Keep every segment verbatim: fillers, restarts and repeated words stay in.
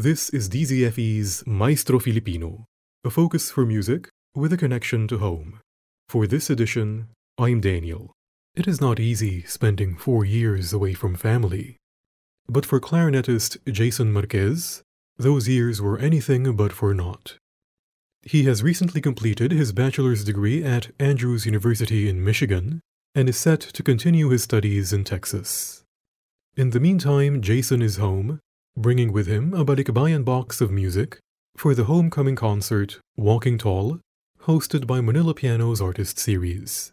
This is D Z F E's Maestro Filipino, a focus for music with a connection to home. For this edition, I'm Daniel. It is not easy spending four years away from family. But for clarinetist Jason Marquez, those years were anything but for naught. He has recently completed his bachelor's degree at Andrews University in Michigan and is set to continue his studies in Texas. In the meantime, Jason is home, bringing with him a Balikbayan box of music for the homecoming concert Walking Tall, hosted by Manila Pianos Artist Series.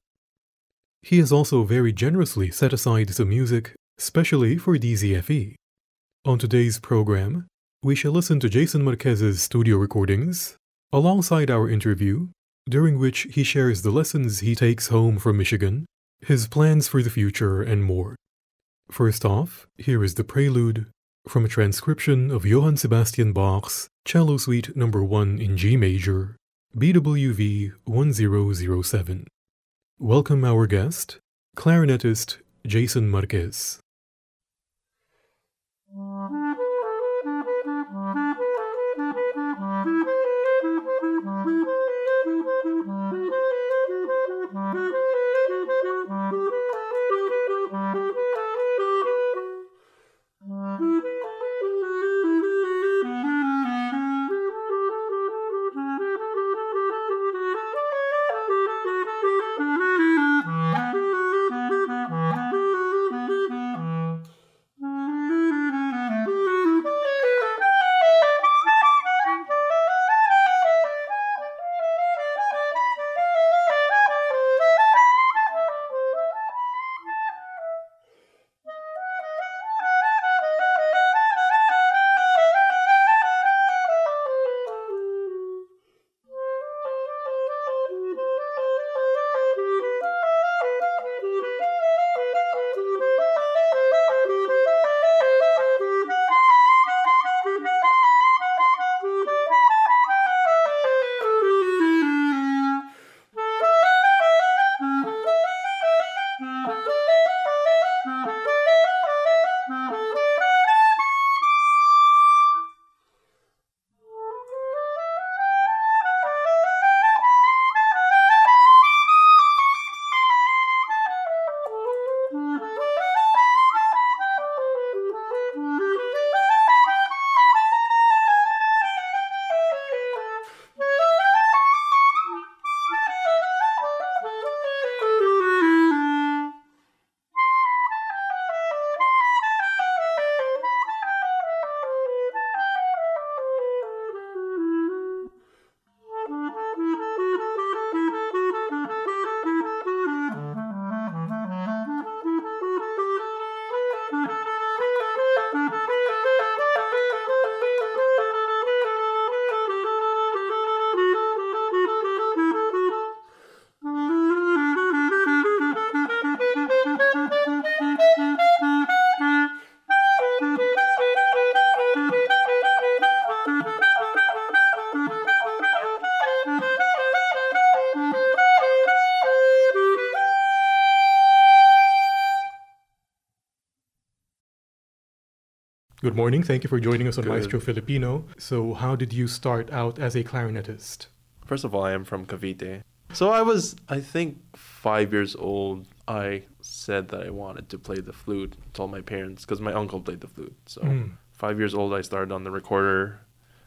He has also very generously set aside some music specially for D Z F E. On today's program, we shall listen to Jason Marquez's studio recordings alongside our interview, during which he shares the lessons he takes home from Michigan, his plans for the future, and more. First off, here is the prelude from a transcription of Johann Sebastian Bach's Cello Suite number one in G major, B W V ten oh seven. Welcome our guest, clarinetist Jason Marquez. Good morning. Thank you for joining us on Good. Maestro Filipino. So how did you start out as a clarinetist? First of all, I am from Cavite. So I was, I think, five years old. I said that I wanted to play the flute. I told my parents because my uncle played the flute. So mm. five years old, I started on the recorder.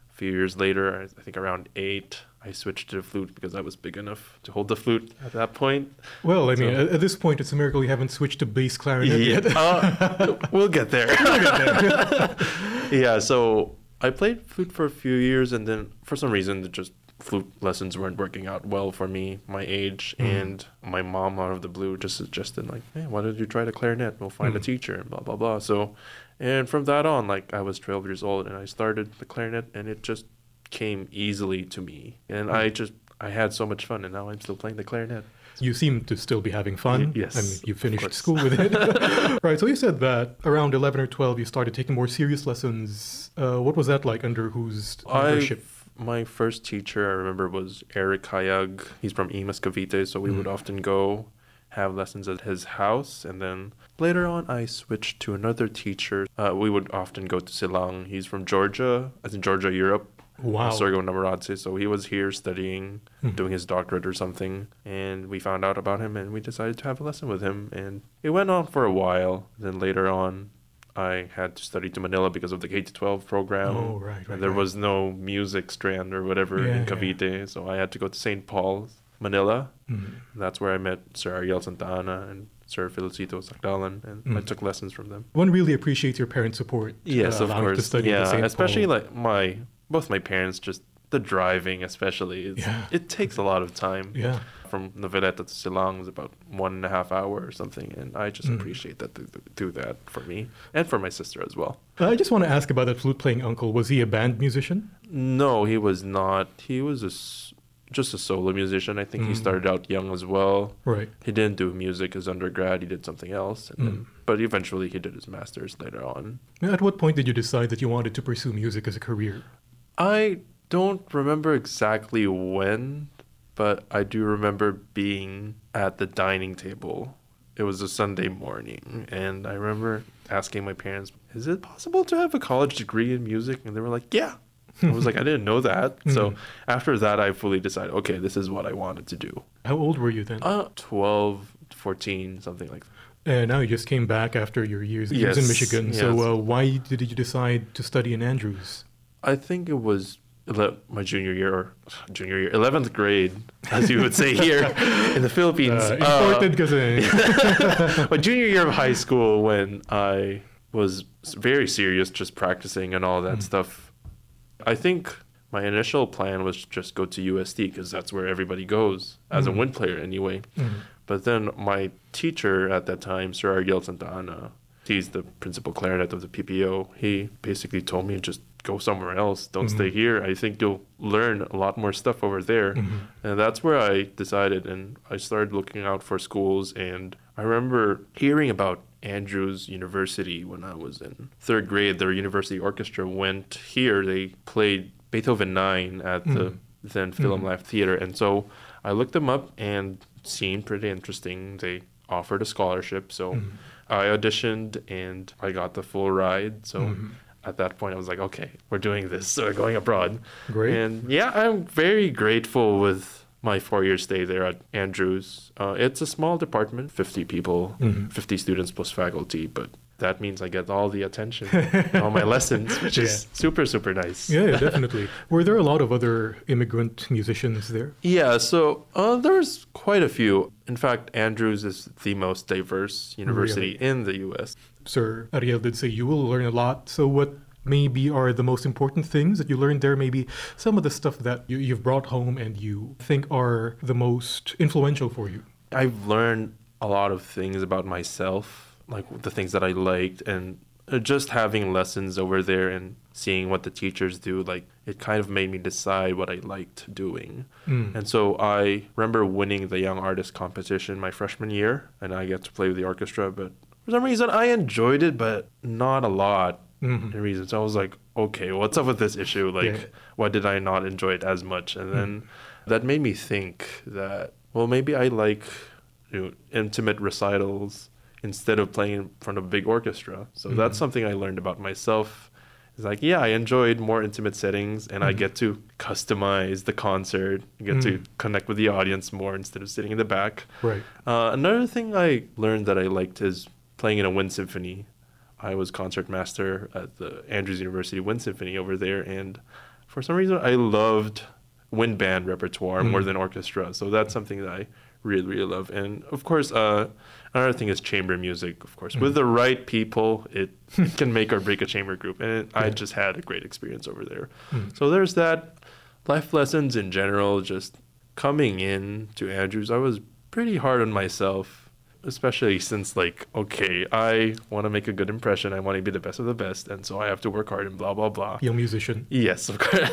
A few years later, I think around eight, I switched to the flute because I was big enough to hold the flute at that point. Well, I mean, so, at this point, it's a miracle you haven't switched to bass clarinet yeah, yet. uh, we'll get there. We'll get there. Yeah, so I played flute for a few years, and then for some reason, the just flute lessons weren't working out well for me, my age, mm. and my mom out of the blue just suggested, like, hey, why don't you try the clarinet? We'll find mm. a teacher, and blah, blah, blah. So, and from that on, like, I was twelve years old, and I started the clarinet, and it just came easily to me, and I just I had so much fun, and now I'm still playing the clarinet. You seem to still be having fun. Yes, I mean, you finished school with it. Right, so you said that around eleven or twelve you started taking more serious lessons. Uh, what was that like? Under whose leadership? My first teacher I remember was Eric Hayag. He's from Imas Cavite, so we mm. would often go have lessons at his house. And then later on, I switched to another teacher. Uh, we would often go to Silang. He's from Georgia, as in Georgia, Europe. Wow. Sergio Navaratze. So he was here studying, mm-hmm. doing his doctorate or something. And we found out about him and we decided to have a lesson with him. And it went on for a while. Then later on, I had to study to Manila because of the K twelve program. Oh, right, right. And there right. was no music strand or whatever yeah, in Cavite. Yeah. So I had to go to Saint Paul's Manila. Mm-hmm. That's where I met Sir Ariel Santana and Sir Felicito Sakdalan, and mm. I took lessons from them. One really appreciates your parents' support. Yes, uh, of course. To study yeah, Saint especially Paul. Like my both my parents, just the driving especially. It's, yeah. It takes a lot of time. Yeah. From Noveleta to Silang is about one and a half hour or something, and I just mm. appreciate that they do that for me and for my sister as well. I just want to ask about that flute-playing uncle. Was he a band musician? No, he was not. He was a... just a solo musician. I think mm. he started out young as well. Right. He didn't do music as undergrad. He did something else. And mm. then, but eventually he did his master's later on. At what point did you decide that you wanted to pursue music as a career? I don't remember exactly when, but I do remember being at the dining table. It was a Sunday morning, and I remember asking my parents, is it possible to have a college degree in music? And they were like, yeah. I was like, I didn't know that. So mm. after that, I fully decided, okay, this is what I wanted to do. How old were you then? Uh, twelve, fourteen, something like that. And now you just came back after your years, years yes. in Michigan. Yes. So uh, why did you decide to study in Andrews? I think it was ele- my junior year, or junior year, eleventh grade, as you would say here in the Philippines. Uh, important kasi. Uh, my junior year of high school, when I was very serious, just practicing and all that mm. stuff. I think my initial plan was to just go to U S D because that's where everybody goes, as mm-hmm. a wind player anyway. Mm-hmm. But then my teacher at that time, Sir Ariel Santana, he's the principal clarinet of the P P O, he basically told me just go somewhere else. Don't mm-hmm. stay here. I think you'll learn a lot more stuff over there. Mm-hmm. And that's where I decided, and I started looking out for schools. And I remember hearing about Andrews University when I was in third grade. Their university orchestra went here. They played Beethoven nine at mm. the then Film mm. Life Theater. And so I looked them up and seemed pretty interesting. They offered a scholarship. So mm. I auditioned and I got the full ride. So mm. at that point, I was like, okay, we're doing this. So we're going abroad. Great. And yeah, I'm very grateful with my four-year stay there at Andrews. Uh, it's a small department, fifty people, mm-hmm. fifty students plus faculty, but that means I get all the attention, all my lessons, which yeah. is super, super nice. Yeah, definitely. Were there a lot of other immigrant musicians there? Yeah, so uh, there's quite a few. In fact, Andrews is the most diverse university really? in the U S. Sir Ariel did say you will learn a lot, so what maybe are the most important things that you learned there? Maybe some of the stuff that you, you've brought home and you think are the most influential for you? I've learned a lot of things about myself, like the things that I liked, and just having lessons over there and seeing what the teachers do, like it kind of made me decide what I liked doing. Mm. And so I remember winning the Young Artist competition my freshman year, and I got to play with the orchestra, but for some reason I enjoyed it, but not a lot. Mm-hmm. The reasons. So I was like, okay, what's up with this issue? Like, yeah. why did I not enjoy it as much? And then mm-hmm. that made me think that, well, maybe I like, you know, intimate recitals instead of playing in front of a big orchestra. So mm-hmm. that's something I learned about myself. It's like, yeah, I enjoyed more intimate settings and mm-hmm. I get to customize the concert, I get mm-hmm. to connect with the audience more instead of sitting in the back. Right. Uh, another thing I learned that I liked is playing in a wind symphony. I was concertmaster at the Andrews University Wind Symphony over there, and for some reason I loved wind band repertoire mm. more than orchestra, so that's something that I really, really love. And of course, uh, another thing is chamber music, of course. Mm. With the right people, it can make or break a chamber group, and it, yeah. I just had a great experience over there. Mm. So there's that. Life lessons in general, just coming in to Andrews, I was pretty hard on myself. Especially since, like, okay, I want to make a good impression. I want to be the best of the best. And so I have to work hard and blah, blah, blah. Young musician. Yes, of course.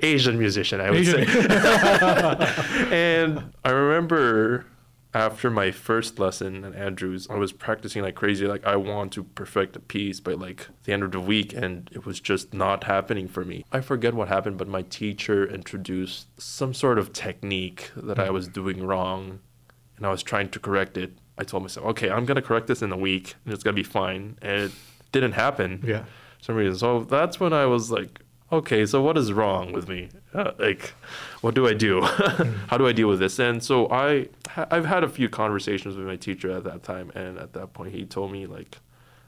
Asian musician, I would Asian. say. And I remember after my first lesson at Andrews, I was practicing like crazy. Like, I want to perfect a piece by, like, the end of the week. And it was just not happening for me. I forget what happened, but my teacher introduced some sort of technique that mm-hmm. I was doing wrong. and I was trying to correct it. I told myself, okay, I'm going to correct this in a week, and it's going to be fine. And it didn't happen yeah. for some reason. So that's when I was like, okay, so what is wrong with me? Uh, like, what do I do? How do I deal with this? And so I, I've had a few conversations with my teacher at that time, and at that point he told me, like,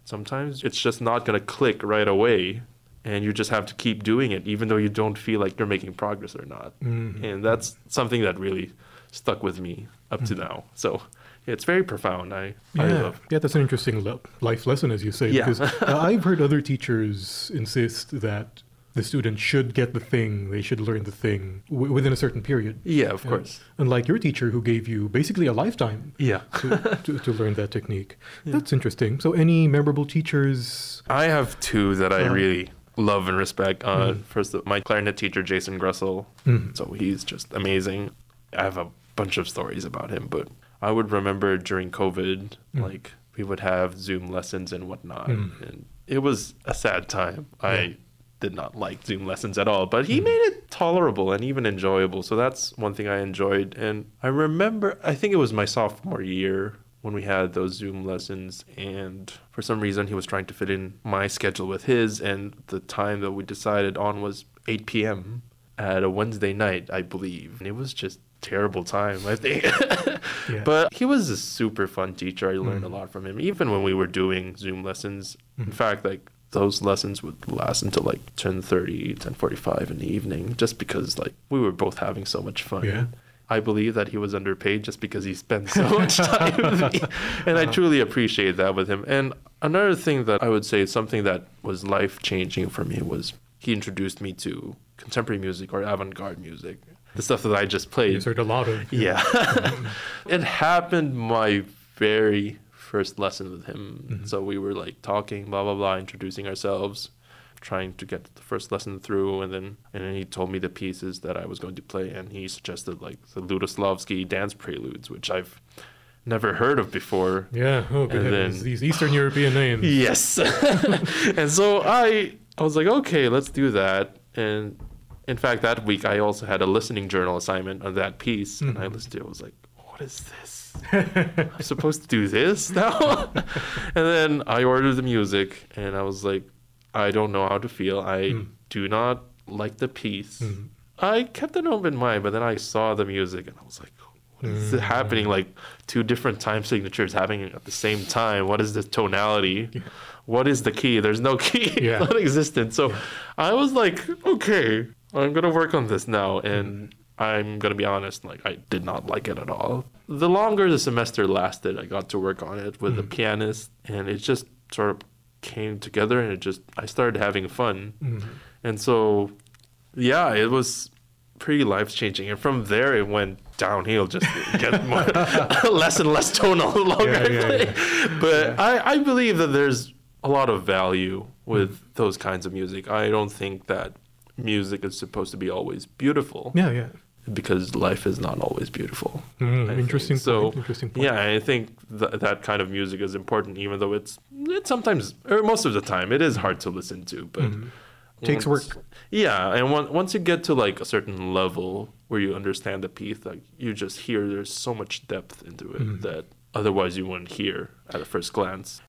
sometimes it's just not going to click right away, and you just have to keep doing it, even though you don't feel like you're making progress or not. Mm-hmm. And that's something that really stuck with me up mm-hmm. to now. So yeah, it's very profound. I, yeah. I love it. Yeah, that's an interesting le- life lesson, as you say, yeah. because uh, I've heard other teachers insist that the student should get the thing, they should learn the thing w- within a certain period. Yeah, of course. And, and like your teacher who gave you basically a lifetime yeah. to, to, to learn that technique. Yeah. That's interesting. So any memorable teachers? I have two that I um, really love and respect. Uh, mm. First, my clarinet teacher, Jason Gressel. Mm. So he's just amazing. I have a bunch of stories about him, but I would remember during COVID, mm. like we would have Zoom lessons and whatnot. Mm. And it was a sad time. Yeah. I did not like Zoom lessons at all, but he mm. made it tolerable and even enjoyable. So that's one thing I enjoyed. And I remember, I think it was my sophomore year when we had those Zoom lessons, and for some reason he was trying to fit in my schedule with his, and the time that we decided on was eight p.m. at a Wednesday night, I believe. And it was just terrible time, I think. yeah. But he was a super fun teacher. I learned mm. a lot from him, even when we were doing Zoom lessons. Mm. In fact, like, those lessons would last until like ten thirty, ten forty-five in the evening, just because like we were both having so much fun. Yeah. I believe that he was underpaid just because he spent so much time with me. And I truly appreciate that with him. And another thing that I would say is something that was life-changing for me was he introduced me to contemporary music or avant-garde music, the stuff that I just played. You heard a lot of. Yeah. It happened my very first lesson with him. Mm-hmm. So we were like talking, blah, blah, blah, introducing ourselves, trying to get the first lesson through. And then and then he told me the pieces that I was going to play. And he suggested like the Lutoslavsky dance preludes, which I've never heard of before. Yeah. Oh, good. And then, these Eastern European names. Yes. And so I, I was like, okay, let's do that. And in fact, that week I also had a listening journal assignment on that piece. Mm-hmm. And I listened to it. I was like, what is this? I'm supposed to do this now? And then I ordered the music, and I was like, I don't know how to feel. I mm. do not like the piece. Mm. I kept an open mind, but then I saw the music, and I was like, what is mm. happening? Like, two different time signatures happening at the same time. What is the tonality? Yeah. What is the key? There's no key. Yeah. It's non-existent. So yeah. I was like, okay, I'm going to work on this now. And mm. I'm going to be honest, like, I did not like it at all. The longer the semester lasted, I got to work on it with mm. a pianist, and it just sort of came together, and it just, I started having fun. Mm. And so, yeah, it was pretty life-changing. And from there, it went downhill, just get more, less and less tonal the longer yeah, yeah, I play. Yeah. But yeah. I, I believe that there's a lot of value with mm. those kinds of music. I don't think that music is supposed to be always beautiful. Yeah, yeah. Because life is not always beautiful. Mm, interesting. So, point, interesting point. Yeah, I think th- that kind of music is important, even though it's, it's sometimes, or most of the time, it is hard to listen to. But mm-hmm. once, takes work. Yeah, and one, once you get to like a certain level where you understand the piece, like you just hear there's so much depth into it mm-hmm. that otherwise you wouldn't hear at a first glance.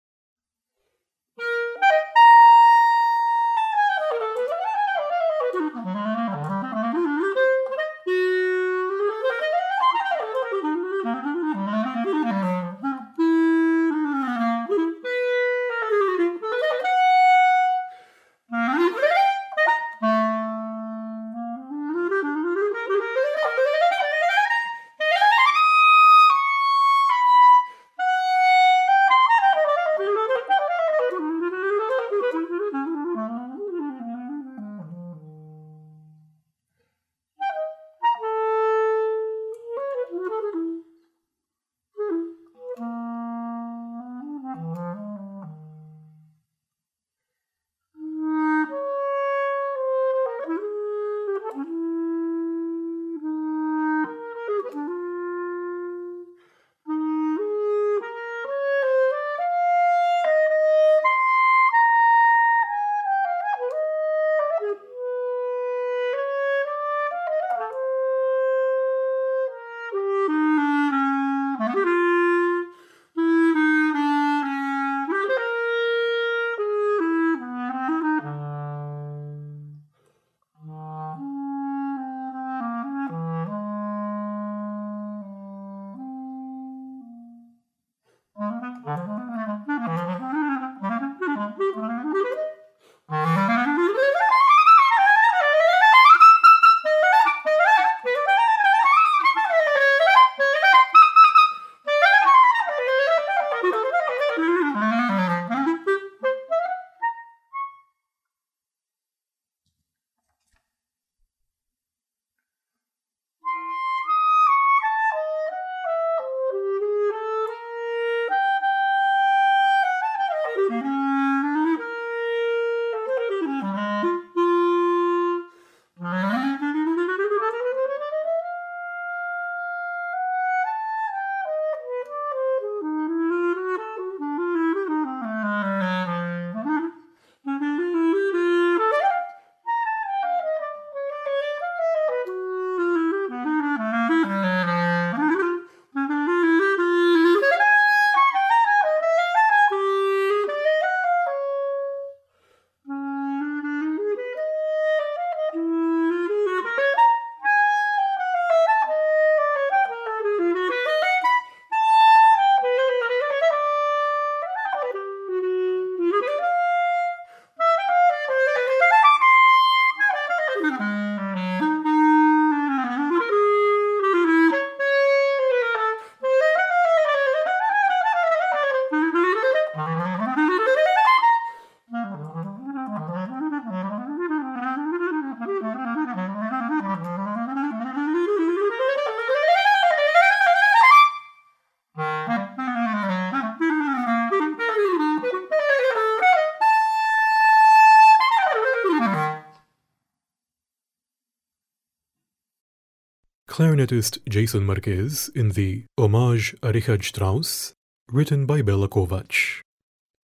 Clarinetist Jason Marquez in the Homage a Richard Strauss, written by Bela Kovacs.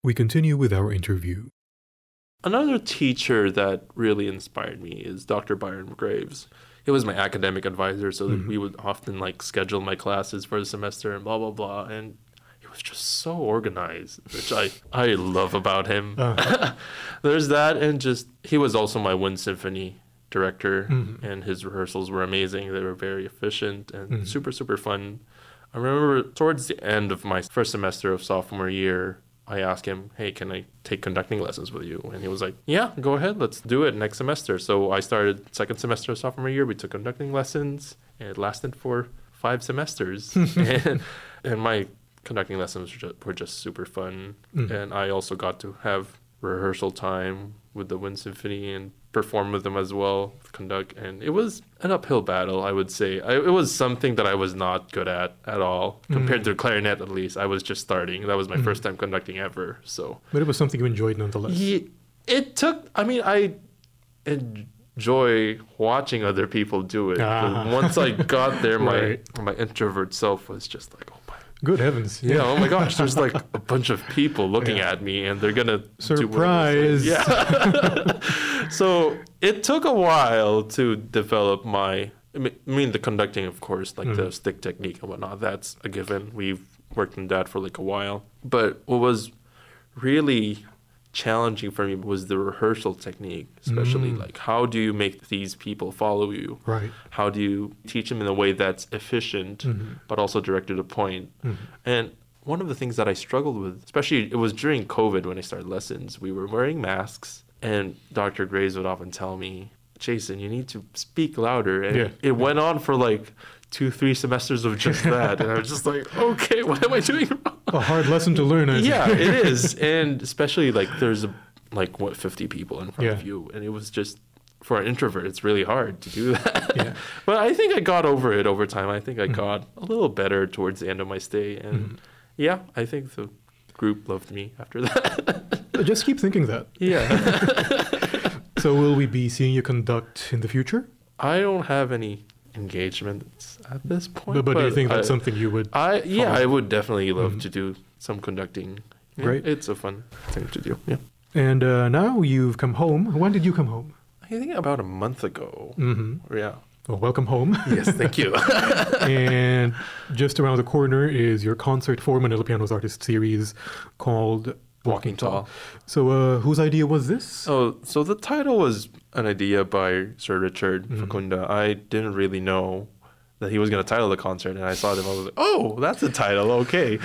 We continue with our interview. Another teacher that really inspired me is Doctor Byron Graves. He was my academic advisor, so mm-hmm. that we would often like schedule my classes for the semester and blah, blah, blah. And he was just so organized, which I, I love about him. Uh-huh. There's that, and just he was also my wind symphony director, mm-hmm. and his rehearsals were amazing. They were very efficient and mm-hmm. super, super fun. I remember towards the end of my first semester of sophomore year, I asked him, hey, can I take conducting lessons with you? And he was like, yeah, go ahead. Let's do it next semester. So I started second semester of sophomore year. We took conducting lessons, and it lasted for five semesters. and, and my conducting lessons were just, were just super fun. Mm-hmm. And I also got to have rehearsal time with the Wind Symphony and perform with them as well, conduct, and it was an uphill battle, I would say. I, it was something that I was not good at at all, compared mm. to clarinet at least. I was just starting. That was my mm. first time conducting ever, so. But it was something you enjoyed nonetheless. He, it took, I mean, I enjoy watching other people do it. Ah. Once I got there, my, right. my introvert self was just like, oh my. Good heavens. Yeah. yeah, oh my gosh, there's like a bunch of people looking yeah. at me and they're going to surprise. Do yeah. So it took a while to develop my, I mean, the conducting, of course, like mm. the stick technique and whatnot. That's a given. We've worked on that for like a while. But what was really challenging for me was the rehearsal technique, especially mm. like how do you make these people follow you, right? How do you teach them in a way that's efficient mm-hmm. but also direct to the point? Mm-hmm. And one of the things that I struggled with, especially it was during COVID when I started lessons, we were wearing masks, and Doctor Graves would often tell me, Jason, you need to speak louder. And yeah. it went on for like two, three semesters of just that. And I was just like, okay, what am I doing wrong? A hard lesson to learn, I Yeah, think. It is. And especially like there's a, like what, fifty people in front yeah. of you. And it was just, for an introvert, it's really hard to do that. Yeah. But I think I got over it over time. I think I mm-hmm. got a little better towards the end of my stay. And mm-hmm. yeah, I think the group loved me after that. Just keep thinking that. Yeah. So will we be seeing you conduct in the future? I don't have any engagements at this point. But, but, but do you think that's I, something you would? I yeah, I would definitely love mm-hmm. to do some conducting. Yeah, great, it's a fun thing to do. Yeah. And uh, now you've come home. When did you come home? I think about a month ago. Mm-hmm. Yeah. Well, welcome home. Yes, thank you. And just around the corner is your concert for Manila Pianos Artist Series called Walking Tall. So uh, whose idea was this? Oh, so the title was an idea by Sir Richard Fecunda. Mm-hmm. I didn't really know that he was going to title the concert, and I saw them. I was like, oh, that's the title. Okay.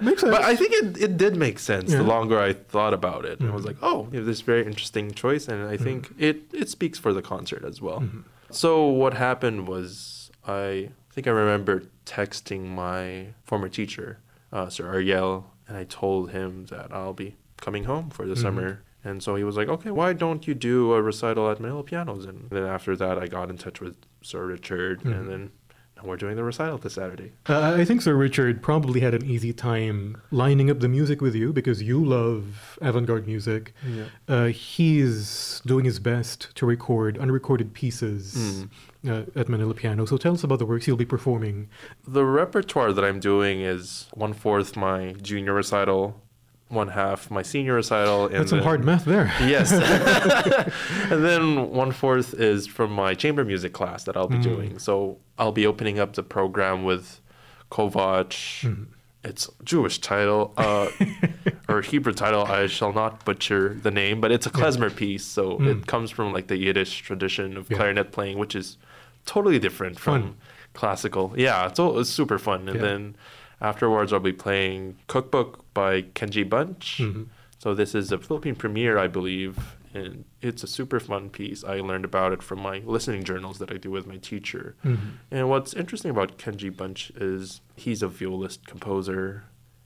Makes sense. But I think it, it did make sense yeah. the longer I thought about it. Mm-hmm. And I was like, oh, you know, this very interesting choice, and I think mm-hmm. it, it speaks for the concert as well. Mm-hmm. So what happened was I think I remember texting my former teacher, uh, Sir Ariel, and I told him that I'll be coming home for the mm-hmm. summer. And so he was like, okay, why don't you do a recital at Manila Pianos? And then after that, I got in touch with Sir Richard. Mm-hmm. And then now we're doing the recital this Saturday. Uh, I think Sir Richard probably had an easy time lining up the music with you because you love avant-garde music. Yeah. Uh, he's doing his best to record unrecorded pieces mm. uh, at Manila Piano. So tell us about the works you'll be performing. The repertoire that I'm doing is one-fourth my junior recital, one half my senior recital. And that's some then, hard math there. Yes. And then one fourth is from my chamber music class that I'll be mm. doing. So I'll be opening up the program with Kovacs. Mm. It's a Jewish title uh, or Hebrew title. I shall not butcher the name, but it's a klezmer yeah. piece. So mm. it comes from like the Yiddish tradition of yeah. clarinet playing, which is totally different from fun. Classical. Yeah, it's, all, it's super fun. And yeah. then afterwards, I'll be playing Cookbook by Kenji Bunch. Mm-hmm. So this is a Philippine premiere, I believe, And it's a super fun piece. I learned about it from my listening journals that I do with my teacher. Mm-hmm. And what's interesting about Kenji Bunch is he's a violist composer,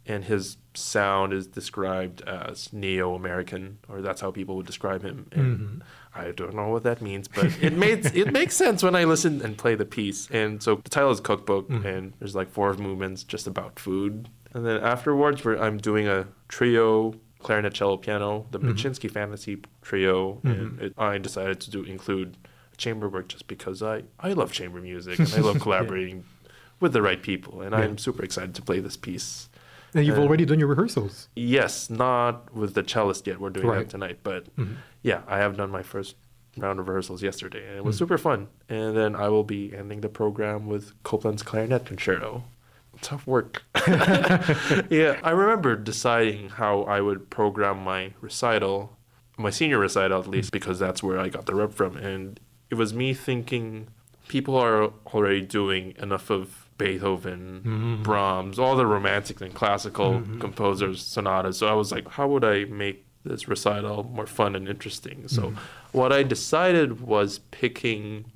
and his sound is described as neo-American, or that's how people would describe him. And mm-hmm. I don't know what that means, but it made it makes sense when I listen and play the piece. And so the title is Cookbook, mm-hmm. and there's like four movements just about food. And then afterwards, we're, I'm doing a trio, clarinet, cello, piano, the mm-hmm. Maczynski Fantasy Trio, mm-hmm. and it, I decided to do include chamber work just because I, I love chamber music, and I love collaborating yeah. with the right people, and yeah. I'm super excited to play this piece. And you've and, already done your rehearsals. Yes, not with the cellist yet. We're doing right. that tonight. But mm-hmm. yeah, I have done my first round of rehearsals yesterday, and it was mm-hmm. super fun. And then I will be ending the program with Copland's Clarinet Concerto. Tough work. Yeah, I remember deciding how I would program my recital, my senior recital at least, because that's where I got the rep from. And it was me thinking people are already doing enough of Beethoven, mm-hmm. Brahms, all the romantic and classical mm-hmm. composers, sonatas. So I was like, how would I make this recital more fun and interesting? So mm-hmm. what I decided was picking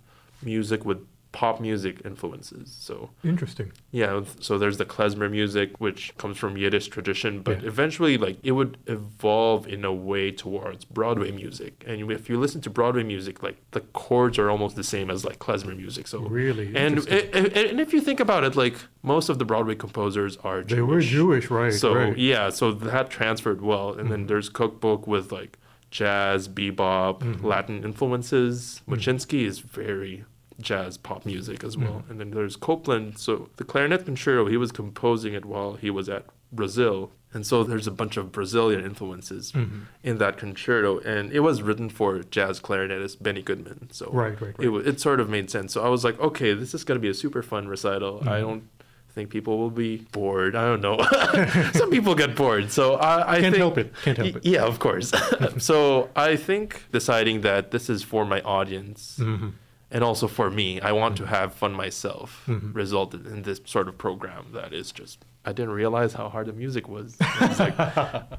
music with pop music influences. So interesting. Yeah. So there's the klezmer music, which comes from Yiddish tradition, but yeah. eventually like it would evolve in a way towards Broadway music. And if you listen to Broadway music, like the chords are almost the same as like klezmer music. So really, and it, it, and if you think about it, like most of the Broadway composers are Jewish. They were Jewish, right? So right. yeah, so that transferred well. And mm-hmm. then there's Cookbook with like jazz, bebop, mm-hmm. Latin influences. Mm-hmm. Maczynski is very jazz pop music as well. Mm. And then there's Copland. So the clarinet concerto, he was composing it while he was at Brazil. And so there's a bunch of Brazilian influences mm-hmm. in that concerto. And it was written for jazz clarinetist Benny Goodman. So right, right, right. It, it sort of made sense. So I was like, okay, this is going to be a super fun recital. Mm-hmm. I don't think people will be bored. I don't know. Some people get bored. So I, I Can't think, help it. Can't help it. Yeah, of course. So I think deciding that this is for my audience mm-hmm. and also for me, I want mm-hmm. to have fun myself, mm-hmm. resulted in this sort of program that is just, I didn't realize how hard the music was. I was like,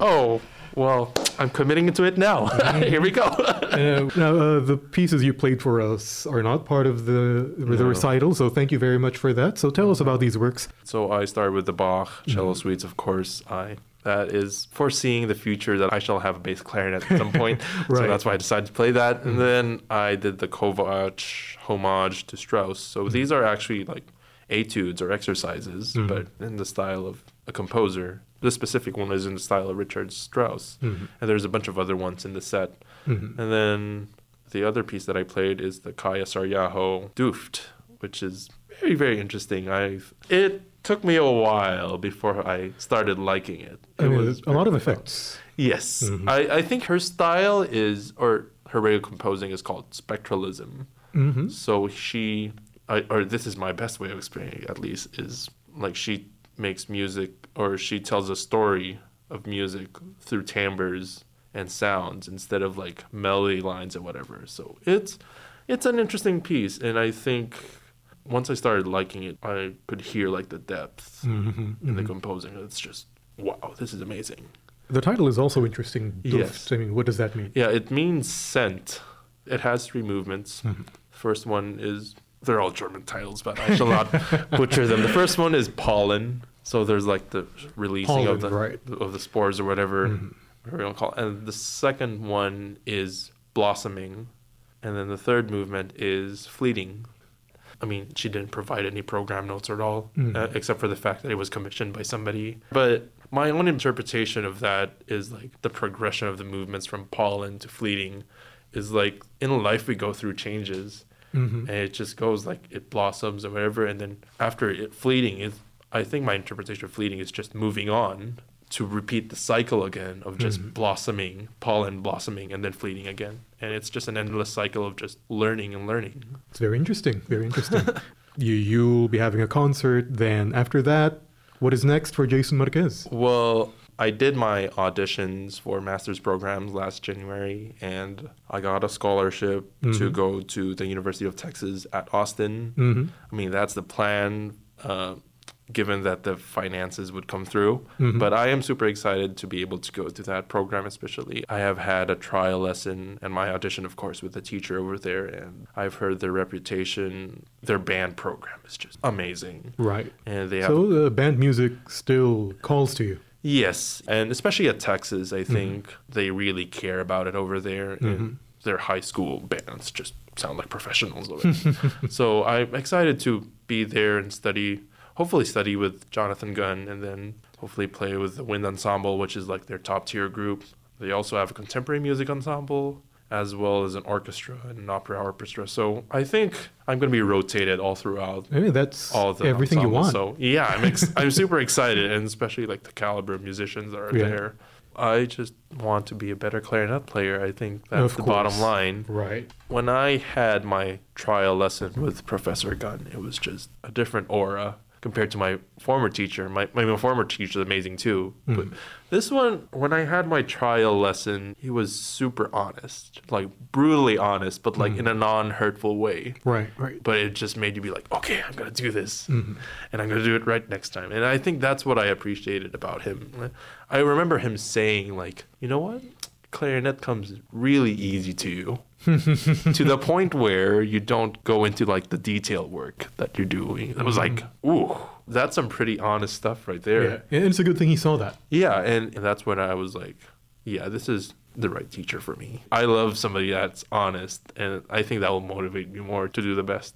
oh, well, I'm committing to it now. Here we go. uh, now, uh, the pieces you played for us are not part of the, the no. recital, so thank you very much for that. So tell mm-hmm. us about these works. So I started with the Bach cello mm-hmm. suites, of course. I... That is foreseeing the future that I shall have a bass clarinet at some point. Right. So that's why I decided to play that. Mm-hmm. And then I did the Kovacs homage to Strauss. So mm-hmm. these are actually like etudes or exercises, mm-hmm. but in the style of a composer. This specific one is in the style of Richard Strauss. Mm-hmm. And there's a bunch of other ones in the set. Mm-hmm. And then the other piece that I played is the Kaija Saariaho Duft, which is very, very interesting. I've, it... took me a while before I started liking it. It was a lot of effects. Yes. Mm-hmm. I, I think her style is, or her way of composing is called spectralism. Mm-hmm. So she, I, or this is my best way of explaining it at least, is like she makes music, or she tells a story of music through timbres and sounds instead of like melody lines and whatever. So it's it's an interesting piece, and I think... once I started liking it, I could hear like the depth mm-hmm, in mm-hmm. the composing. It's just, wow, this is amazing. The title is also interesting. Duft. Yes. I mean, what does that mean? Yeah, it means scent. It has three movements. Mm-hmm. First one is, they're all German titles, but I shall not butcher them. The first one is pollen. So there's like the releasing pollen, of, the, right. of the spores or whatever, mm-hmm. whatever you want to call it. And the second one is blossoming. And then the third movement is fleeting. I mean, she didn't provide any program notes at all, mm. uh, except for the fact that it was commissioned by somebody. But my own interpretation of that is like the progression of the movements from pollen to fleeting is like in life we go through changes mm-hmm. and it just goes like it blossoms or whatever. And then after it fleeting, it, I think my interpretation of fleeting is just moving on to repeat the cycle again of just mm-hmm. blossoming, pollen blossoming, and then fleeting again. And it's just an endless cycle of just learning and learning. It's very interesting, very interesting. you, you'll be having a concert, then after that, what is next for Jason Marquez? Well, I did my auditions for master's programs last January, and I got a scholarship mm-hmm. to go to the University of Texas at Austin. Mm-hmm. I mean, that's the plan. Uh, given that the finances would come through. Mm-hmm. But I am super excited to be able to go to that program, especially. I have had a trial lesson and my audition, of course, with the teacher over there. And I've heard their reputation. Their band program is just amazing. Right. And they have, so the uh, band music still calls to you. Yes. And especially at Texas, I think mm-hmm. they really care about it over there. Mm-hmm. And their high school bands just sound like professionals of it. So I'm excited to be there and study. Hopefully study with Jonathan Gunn and then hopefully play with the Wind Ensemble, which is like their top tier group. They also have a contemporary music ensemble as well as an orchestra and an opera orchestra. So I think I'm going to be rotated all throughout. I mean, that's all the everything ensembles. You want. So yeah, I'm ex- I'm super excited, and especially like the caliber of musicians that are yeah. there. I just want to be a better clarinet player. I think that's the bottom line. Right. When I had my trial lesson with Professor Gunn, it was just a different aura compared to my former teacher. My, my former teacher is amazing too. Mm. But this one, when I had my trial lesson, he was super honest, like brutally honest, but like mm. in a non-hurtful way. Right, right. But it just made you be like, okay, I'm going to do this. Mm. And I'm going to do it right next time. And I think that's what I appreciated about him. I remember him saying like, you know what? Clarinet comes really easy to you. To the point where you don't go into like the detail work that you're doing. It was like, ooh, that's some pretty honest stuff right there. Yeah. And it's a good thing he saw that. Yeah, and, and that's when I was like, yeah, this is the right teacher for me. I love somebody that's honest, and I think that will motivate me more to do the best.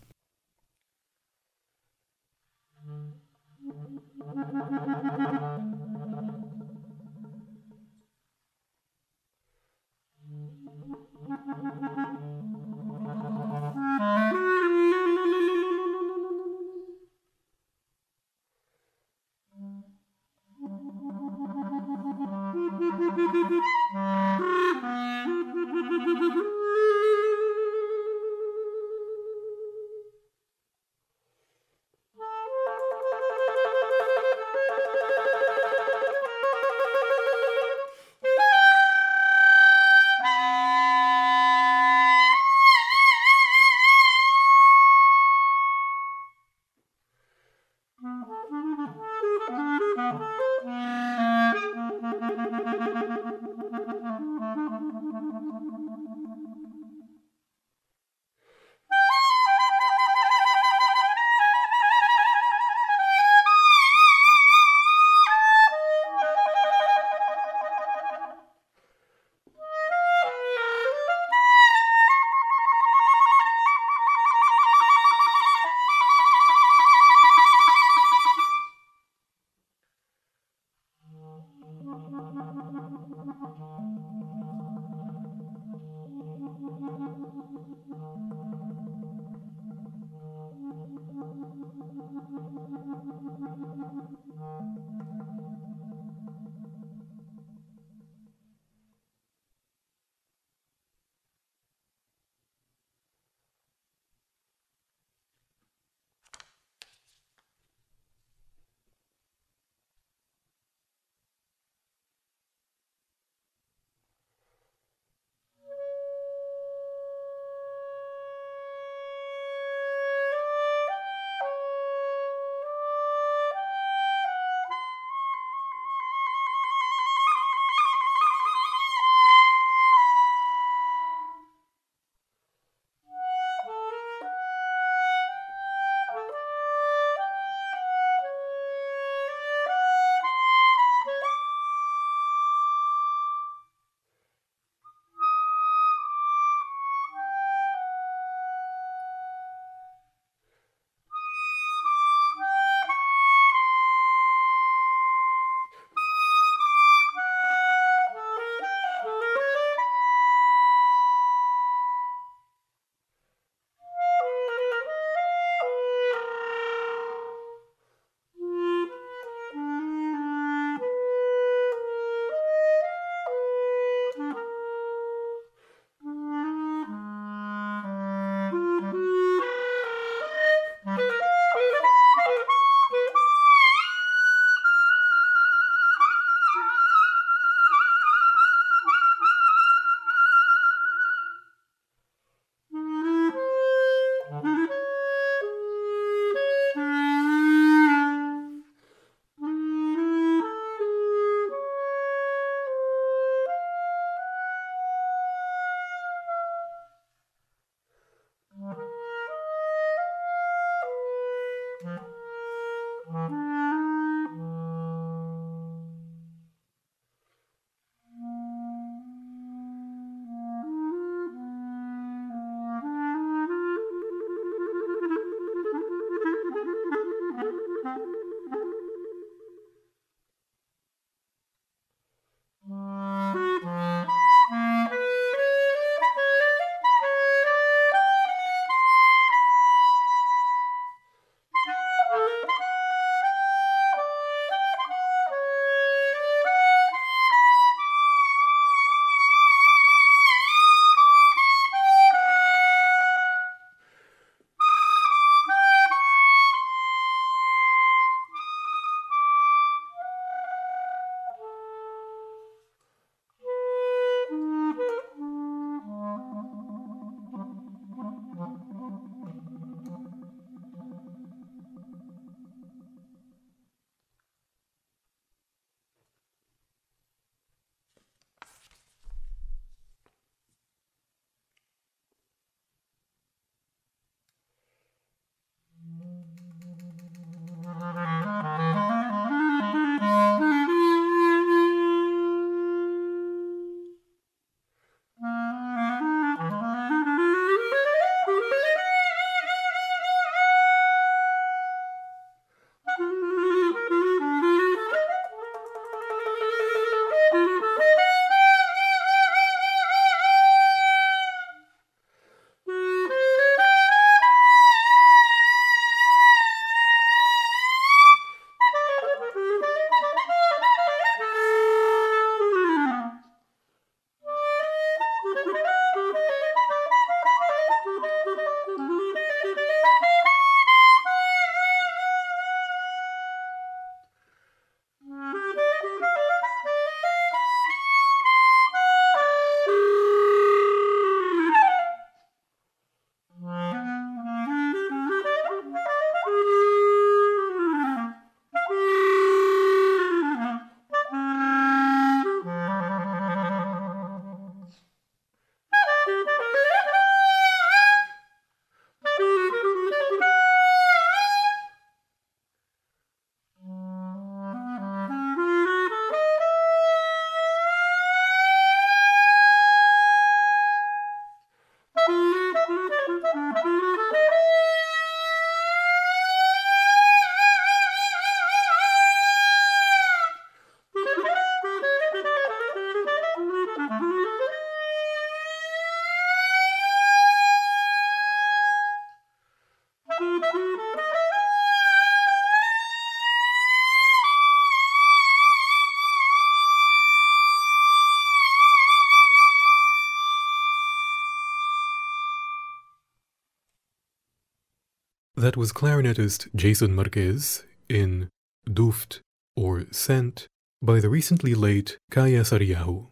That was clarinetist Jason Marquez in Duft, or Scent, by the recently late Kaija Saariaho.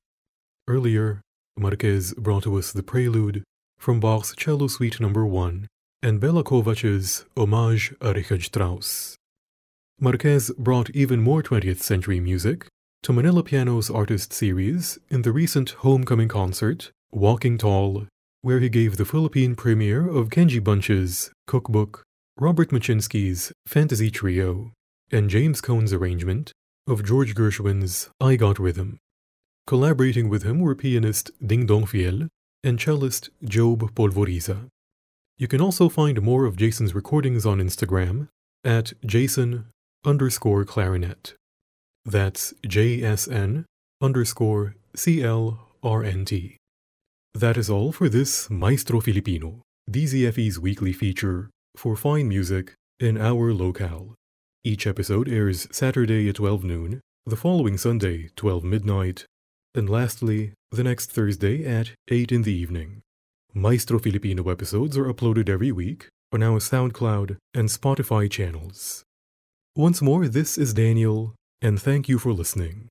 Earlier, Marquez brought to us the prelude from Bach's Cello Suite number one and Bela Kovacs' Homage a Richard Strauss. Marquez brought even more twentieth century music to Manila Pianos Artist Series in the recent homecoming concert, Walking Tall, where he gave the Philippine premiere of Kenji Bunch's Cookbook, Robert Maczynski's Fantasy Trio, and James Cone's arrangement of George Gershwin's I Got Rhythm. Collaborating with him were pianist Ding Dong Fiel and cellist Job Polvoriza. You can also find more of Jason's recordings on Instagram at Jason underscore clarinet. That's J S N underscore C L R N T. That is all for this Maestro Filipino, D Z F E's weekly feature for fine music in our locale. Each episode airs Saturday at twelve noon, the following Sunday, twelve midnight, and lastly, the next Thursday at eight in the evening. Maestro Filipino episodes are uploaded every week on our SoundCloud and Spotify channels. Once more, this is Daniel, and thank you for listening.